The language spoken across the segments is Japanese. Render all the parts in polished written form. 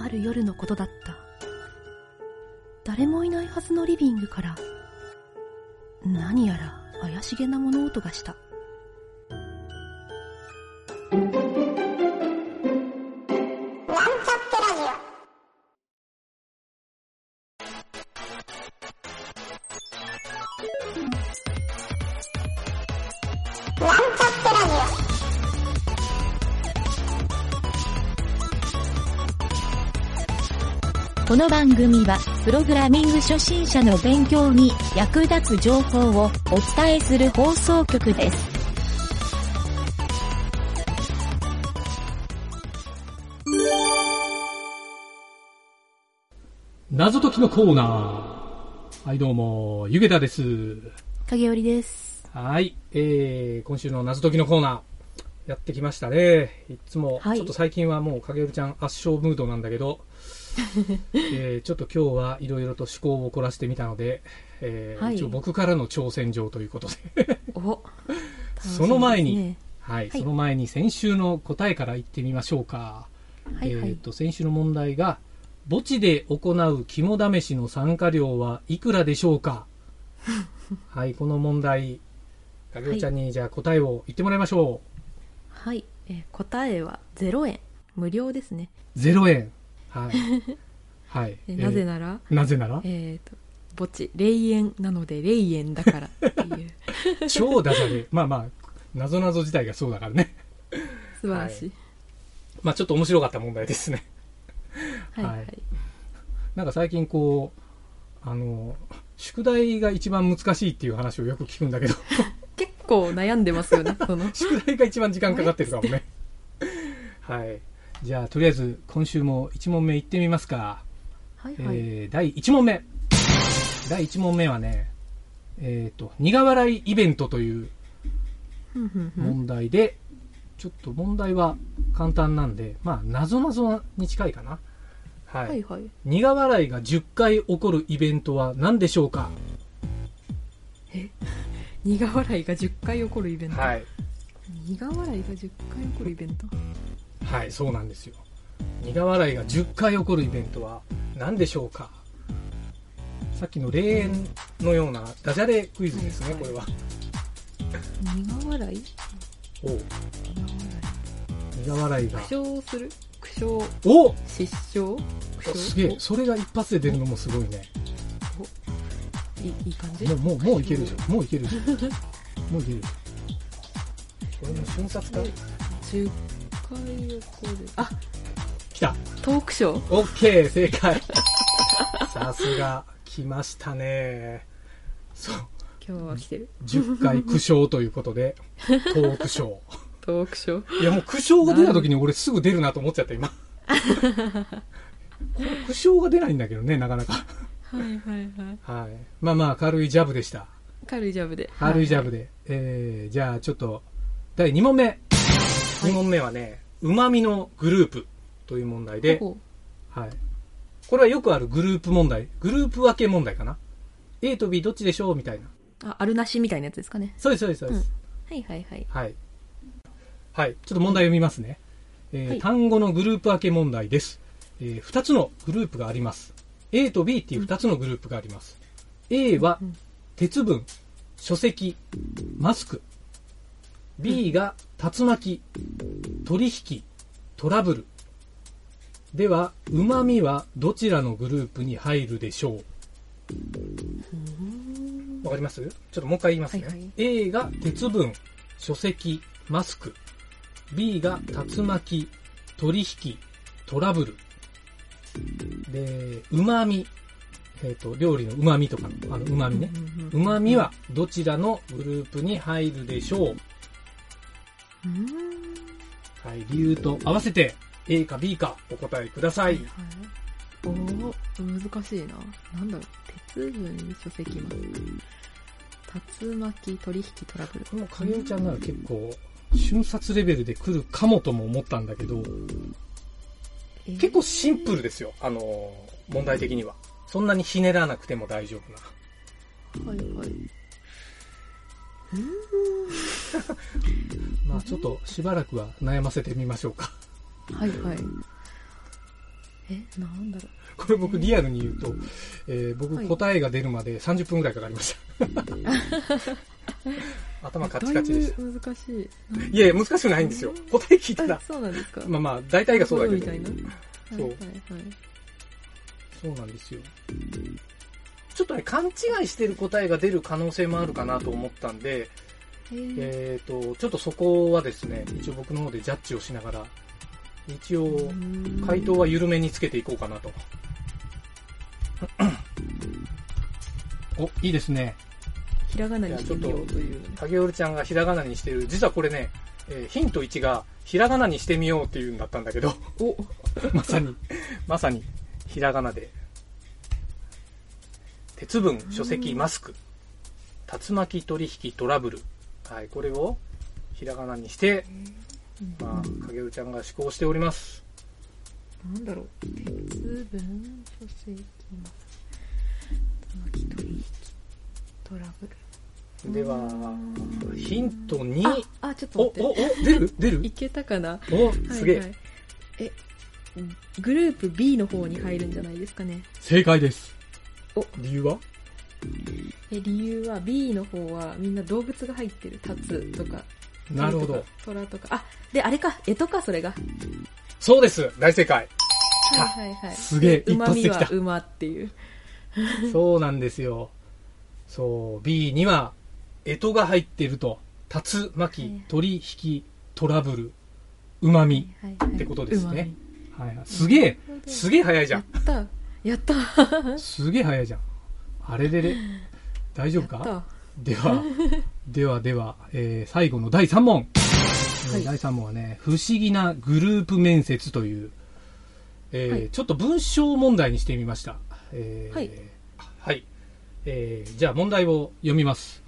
ある夜のことだった。誰もいないはずのリビングから何やら怪しげな物音がした。なんちゃってラジオ、なんちゃってラジオ。この番組はプログラミング初心者の勉強に役立つ情報をお伝えする放送局です。謎解きのコーナー。はい、どうもゆげたです。影織です。はい、今週の謎解きのコーナーやってきましたね。いつも、はい、ちょっと最近はもう影織ちゃん圧勝ムードなんだけどちょっと今日はいろいろと趣向を凝らしてみたので、はい、一応僕からの挑戦状ということでお、その前に、ね、はいはい、その前に先週の答えからいってみましょうか、はいはい、先週の問題が墓地で行う肝試しの参加料はいくらでしょうかはい、この問題影尾ちゃんにじゃあ答えを言ってもらいましょう。はい、答えは0円無料ですね。0円。はいはい、なぜなら、墓地霊園なので霊園だからっていう超ダジャレ。まあまあ謎々自体がそうだからね素晴らしい、はい、まあちょっと面白かった問題ですねはい、はい、なんか最近こう宿題が一番難しいっていう話をよく聞くんだけど結構悩んでますよねその宿題が一番時間かかってるかもねはい、じゃあとりあえず今週も1問目いってみますか。はいはい、第1問目はね、苦笑いイベントという問題でちょっと問題は簡単なんで、まあ謎々に近いかな、はいはいはい、苦笑いが10回起こるイベントは何でしょうか。苦笑いが10回起こるイベント、はい、苦笑いが10回起こるイベント、はい、そうなんですよ。苦笑いが10回起こるイベントは何でしょうか。さっきの霊園のようなダジャレクイズですね、はいはい、これは苦笑い、おう、苦笑いが苦笑する、苦笑、お、失笑、苦笑、すげえ、それが一発で出るのもすごいね。お、いい感じ、もういけるでしょ、もういけるでしょもういけるでしょ、これも瞬殺か10回起こる、あ、来た、トークショー、オッケー、正解さすが来ましたね。そう、今日は来てる10回苦笑ということでトークショートークショー、いやもう苦笑が出た時に俺すぐ出るなと思っちゃった今これ苦笑が出ないんだけどね、なかなかはいはいはい、はい、まあまあ軽いジャブでした。軽いジャブで、軽いジャブで、はい、じゃあちょっと第2問目2問目はね、うまみのグループという問題で、はい、これはよくあるグループ問題、グループ分け問題かな。 A と B どっちでしょうみたいな、あるなしみたいなやつですかね。そうですそうですそうです、うん、はいはいはいはい、はい、ちょっと問題読みますね、はい、単語のグループ分け問題です、2つのグループがあります。 A と B っていう2つのグループがあります、うん、A は鉄分、書籍、マスク、 B が竜巻、取引、トラブル。ではうまみはどちらのグループに入るでしょう。わかります？ちょっともう一回言いますね、はいはい、A が鉄分、書籍、マスク、 B が竜巻、取引、トラブルで、うまみ、料理のうまみとかのうまみね、うまみはどちらのグループに入るでしょう。はい、理由と合わせて A か B かお答えください、はいはい、お難しいな、なんだろう、鉄分、書籍、竜巻、取引、トラブル、この影尾ちゃんなら結構瞬殺レベルで来るかもとも思ったんだけど、結構シンプルですよ、問題的にはそんなにひねらなくても大丈夫な、はいはい、まあちょっとしばらくは悩ませてみましょうか。はいはい。なんだろう。これ僕リアルに言うと、僕答えが出るまで30分ぐらいかかりました。頭カチカチでした。難しい。いやいや難しくないんですよ。答え聞いたら。そうなんですか。まあまあ大体がそうだけど。そう、はいはいはい。そうなんですよ。ちょっとね勘違いしてる答えが出る可能性もあるかなと思ったんで、ちょっとそこはですね、一応僕の方でジャッジをしながら。一応回答は緩めにつけていこうかなと。お、いいですね。ひらがなにしてみようという。影織ちゃんがひらがなにしてる。実はこれね、ヒント1がひらがなにしてみようっていうんだったんだけど。お、まさにひらがなで。鉄分、書籍、マスク、竜巻取引、トラブル。はい、これをひらがなにして。まあ、影うちゃんが試行しております。なんだろう、鉄分書籍の取引トラブルではヒント2。あ、ちょっと待って。お出るいけたかな。お、すげえ、はいはい、グループ B の方に入るんじゃないですかね。正解です。お、理由は理由は B の方はみんな動物が入ってる。タツとか、なるほど。虎とか。あ、で、あれか、干支か、それが。そうです。大正解。はいはいはい。すげえ、一発できた。旨味は馬っていう。そうなんですよ。そう、B には、干支が入ってると、竜巻、取引、トラブル、旨味ってことですね。はいはい。すげえ、すげえ早いじゃん。やった。すげえ早いじゃん。あれれれ、大丈夫か？では、最後の第3問、はい、第3問はね、不思議なグループ面接という、はい、ちょっと文章問題にしてみました。はい。はい。じゃあ問題を読みます。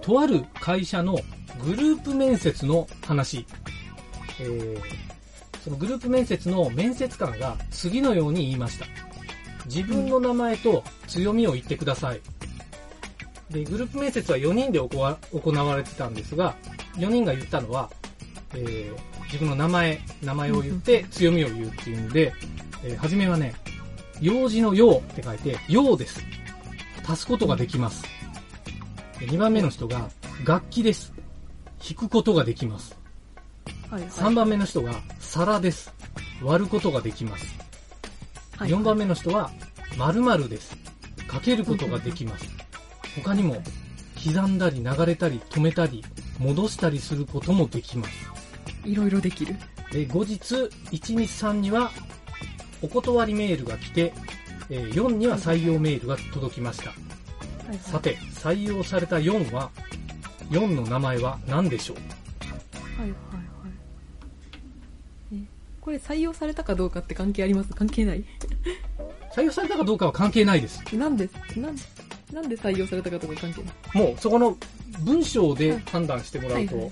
とある会社のグループ面接の話。そのグループ面接の面接官が次のように言いました。自分の名前と強みを言ってください。で、グループ面接は4人で行われてたんですが、4人が言ったのは、自分の名前を言って強みを言うっていうんで、初めはね、用事の用って書いて、用です。足すことができます。で、2番目の人が、楽器です。弾くことができます。はいはい、3番目の人が、皿です。割ることができます。はいはい、4番目の人は、〇〇です。かけることができます。他にも、刻んだり流れたり止めたり戻したりすることもできます。いろいろできる。で、後日、1、2、3にはお断りメールが来て、4には採用メールが届きました。はいはい、さて、採用された4の名前は何でしょう？はいはいはい。これ採用されたかどうかって関係あります？関係ない？採用されたかどうかは関係ないです。なんで採用されたかとか関係ない。もうそこの文章で判断してもらうと。はいはいは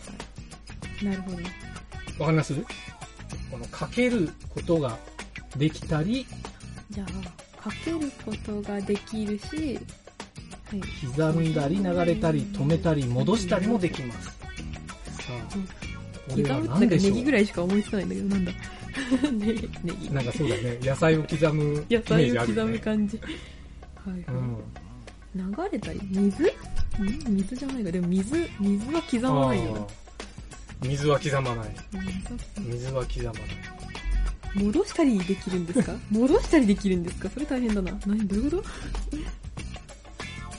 い、なるほど。わかります？この書けることができたり。じゃあ、書けることができるし、はい、刻んだり流れたり止めたり戻したりもできます。さあ、これは何でしょう？刻むってネギぐらいしか思いつかないんだけど、なんだ。ネギ。なんかそうだね。野菜を刻むイメージあるよね。野菜を刻む感じ。はいはい。うん、流れたり水じゃないか。でも水は刻まないよな。水は刻まない。戻したりできるんですか？それ大変だな。どういうこ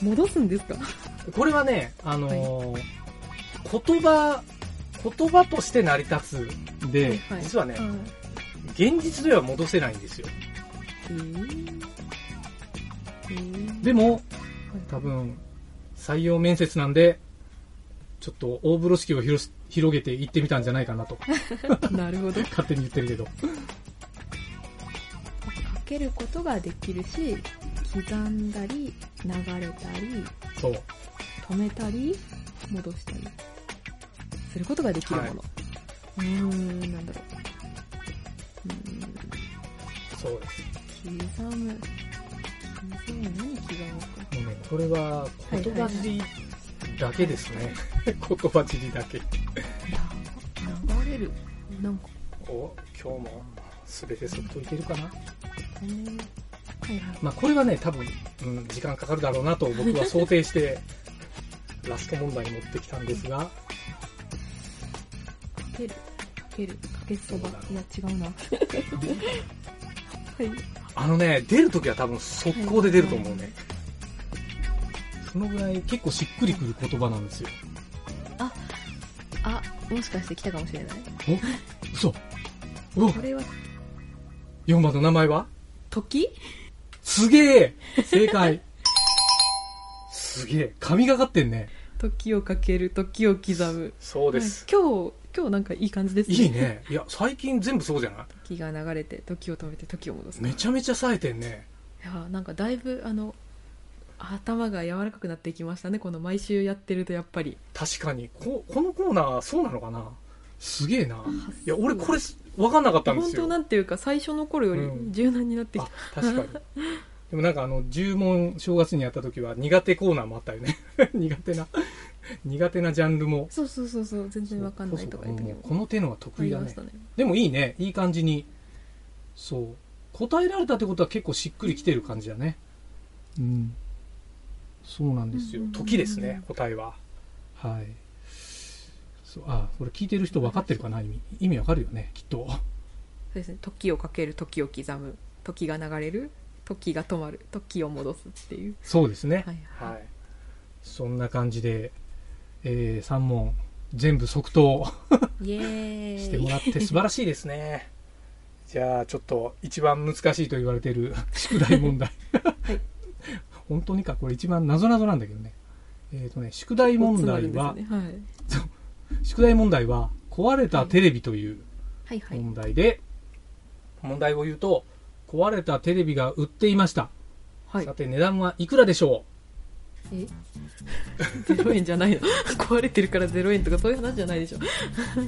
と？戻すんですか？これはね、はい、言葉として成り立つで、はい、実はね、はい、現実では戻せないんですよ。でも多分、採用面接なんで、ちょっと大風呂敷を広げて行ってみたんじゃないかなと。なるほど。勝手に言ってるけど。かけることができるし、刻んだり、流れたり、そう。止めたり、戻したり、することができるもの。はい、なんだろう。そうです。何刻むか。これは言葉尻だけですね。言葉尻だけ。流れる。なんか。今日もそれでそっといけるかな、はいはい、まあこれはね多分、うん、時間かかるだろうなと僕は想定してラスト問題に持ってきたんですが、かけるかけるかけそば、いや違うなはい、あのね出るときは多分速攻で出ると思うね、はいはい、そのぐらい結構しっくりくる言葉なんですよ。あ、もしかして来たかもしれない。お、嘘。お、これは4番の名前は時？すげえ、正解すげえ、神がかってんね。時をかける、時を刻む。そうです、はい、今日なんかいい感じですね。いいね。いや最近全部そうじゃない？時が流れて、時を止めて、時を戻す。めちゃめちゃ冴えてんね。いやなんかだいぶ頭が柔らかくなってきましたね。この毎週やってるとやっぱり確かに このコーナーそうなのかな。すげえな。いや俺これ分かんなかったんですよ。本当なんていうか最初の頃より柔軟になってきた、うん、確かにでもなんか10問正月にやった時は苦手コーナーもあったよね苦手なジャンルもそう全然分かんないとかいう時もこの手のは得意だ ね。でもいいね、いい感じにそう答えられたってことは結構しっくりきてる感じだね。うん、そうなんですよ、うんうんうんうん、時ですね答えは。はい、そう、あ、これ聞いてる人分かってるかな。意味わかるよねきっと。そうですね、時をかける、時を刻む、時が流れる、時が止まる、時を戻すっていう。そうですね、はいはいはい、そんな感じで、3問全部即答イエーイしてもらって素晴らしいですねじゃあちょっと一番難しいと言われている宿題問題はい本当にか、これ一番謎々なんだけどね。宿題問題は、ね、はい、宿題問題は壊れたテレビという問題で、はいはいはい、問題を言うと壊れたテレビが売っていました、はい、さて値段はいくらでしょう。0円じゃないの壊れてるから0円とかそういう話じゃないでしょ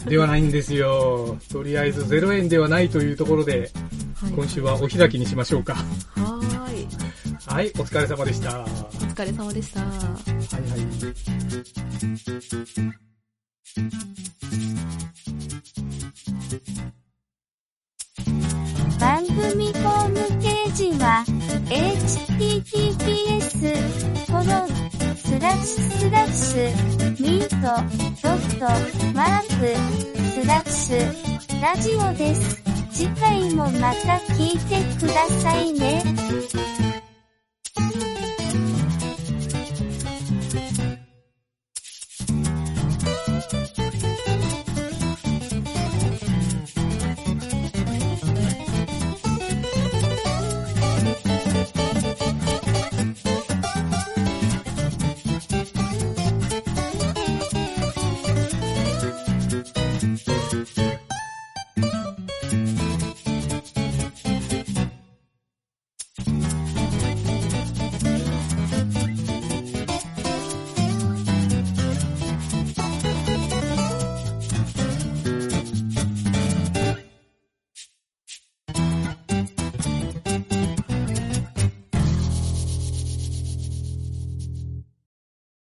ではないんですよ。とりあえず0円ではないというところで、はい、今週はお開きにしましょうか。はいはい、お疲れ様でした。お疲れ様でした。はいはい。番組ホームページは https://meet.mark/radio です。次回もまた聞いてくださいね。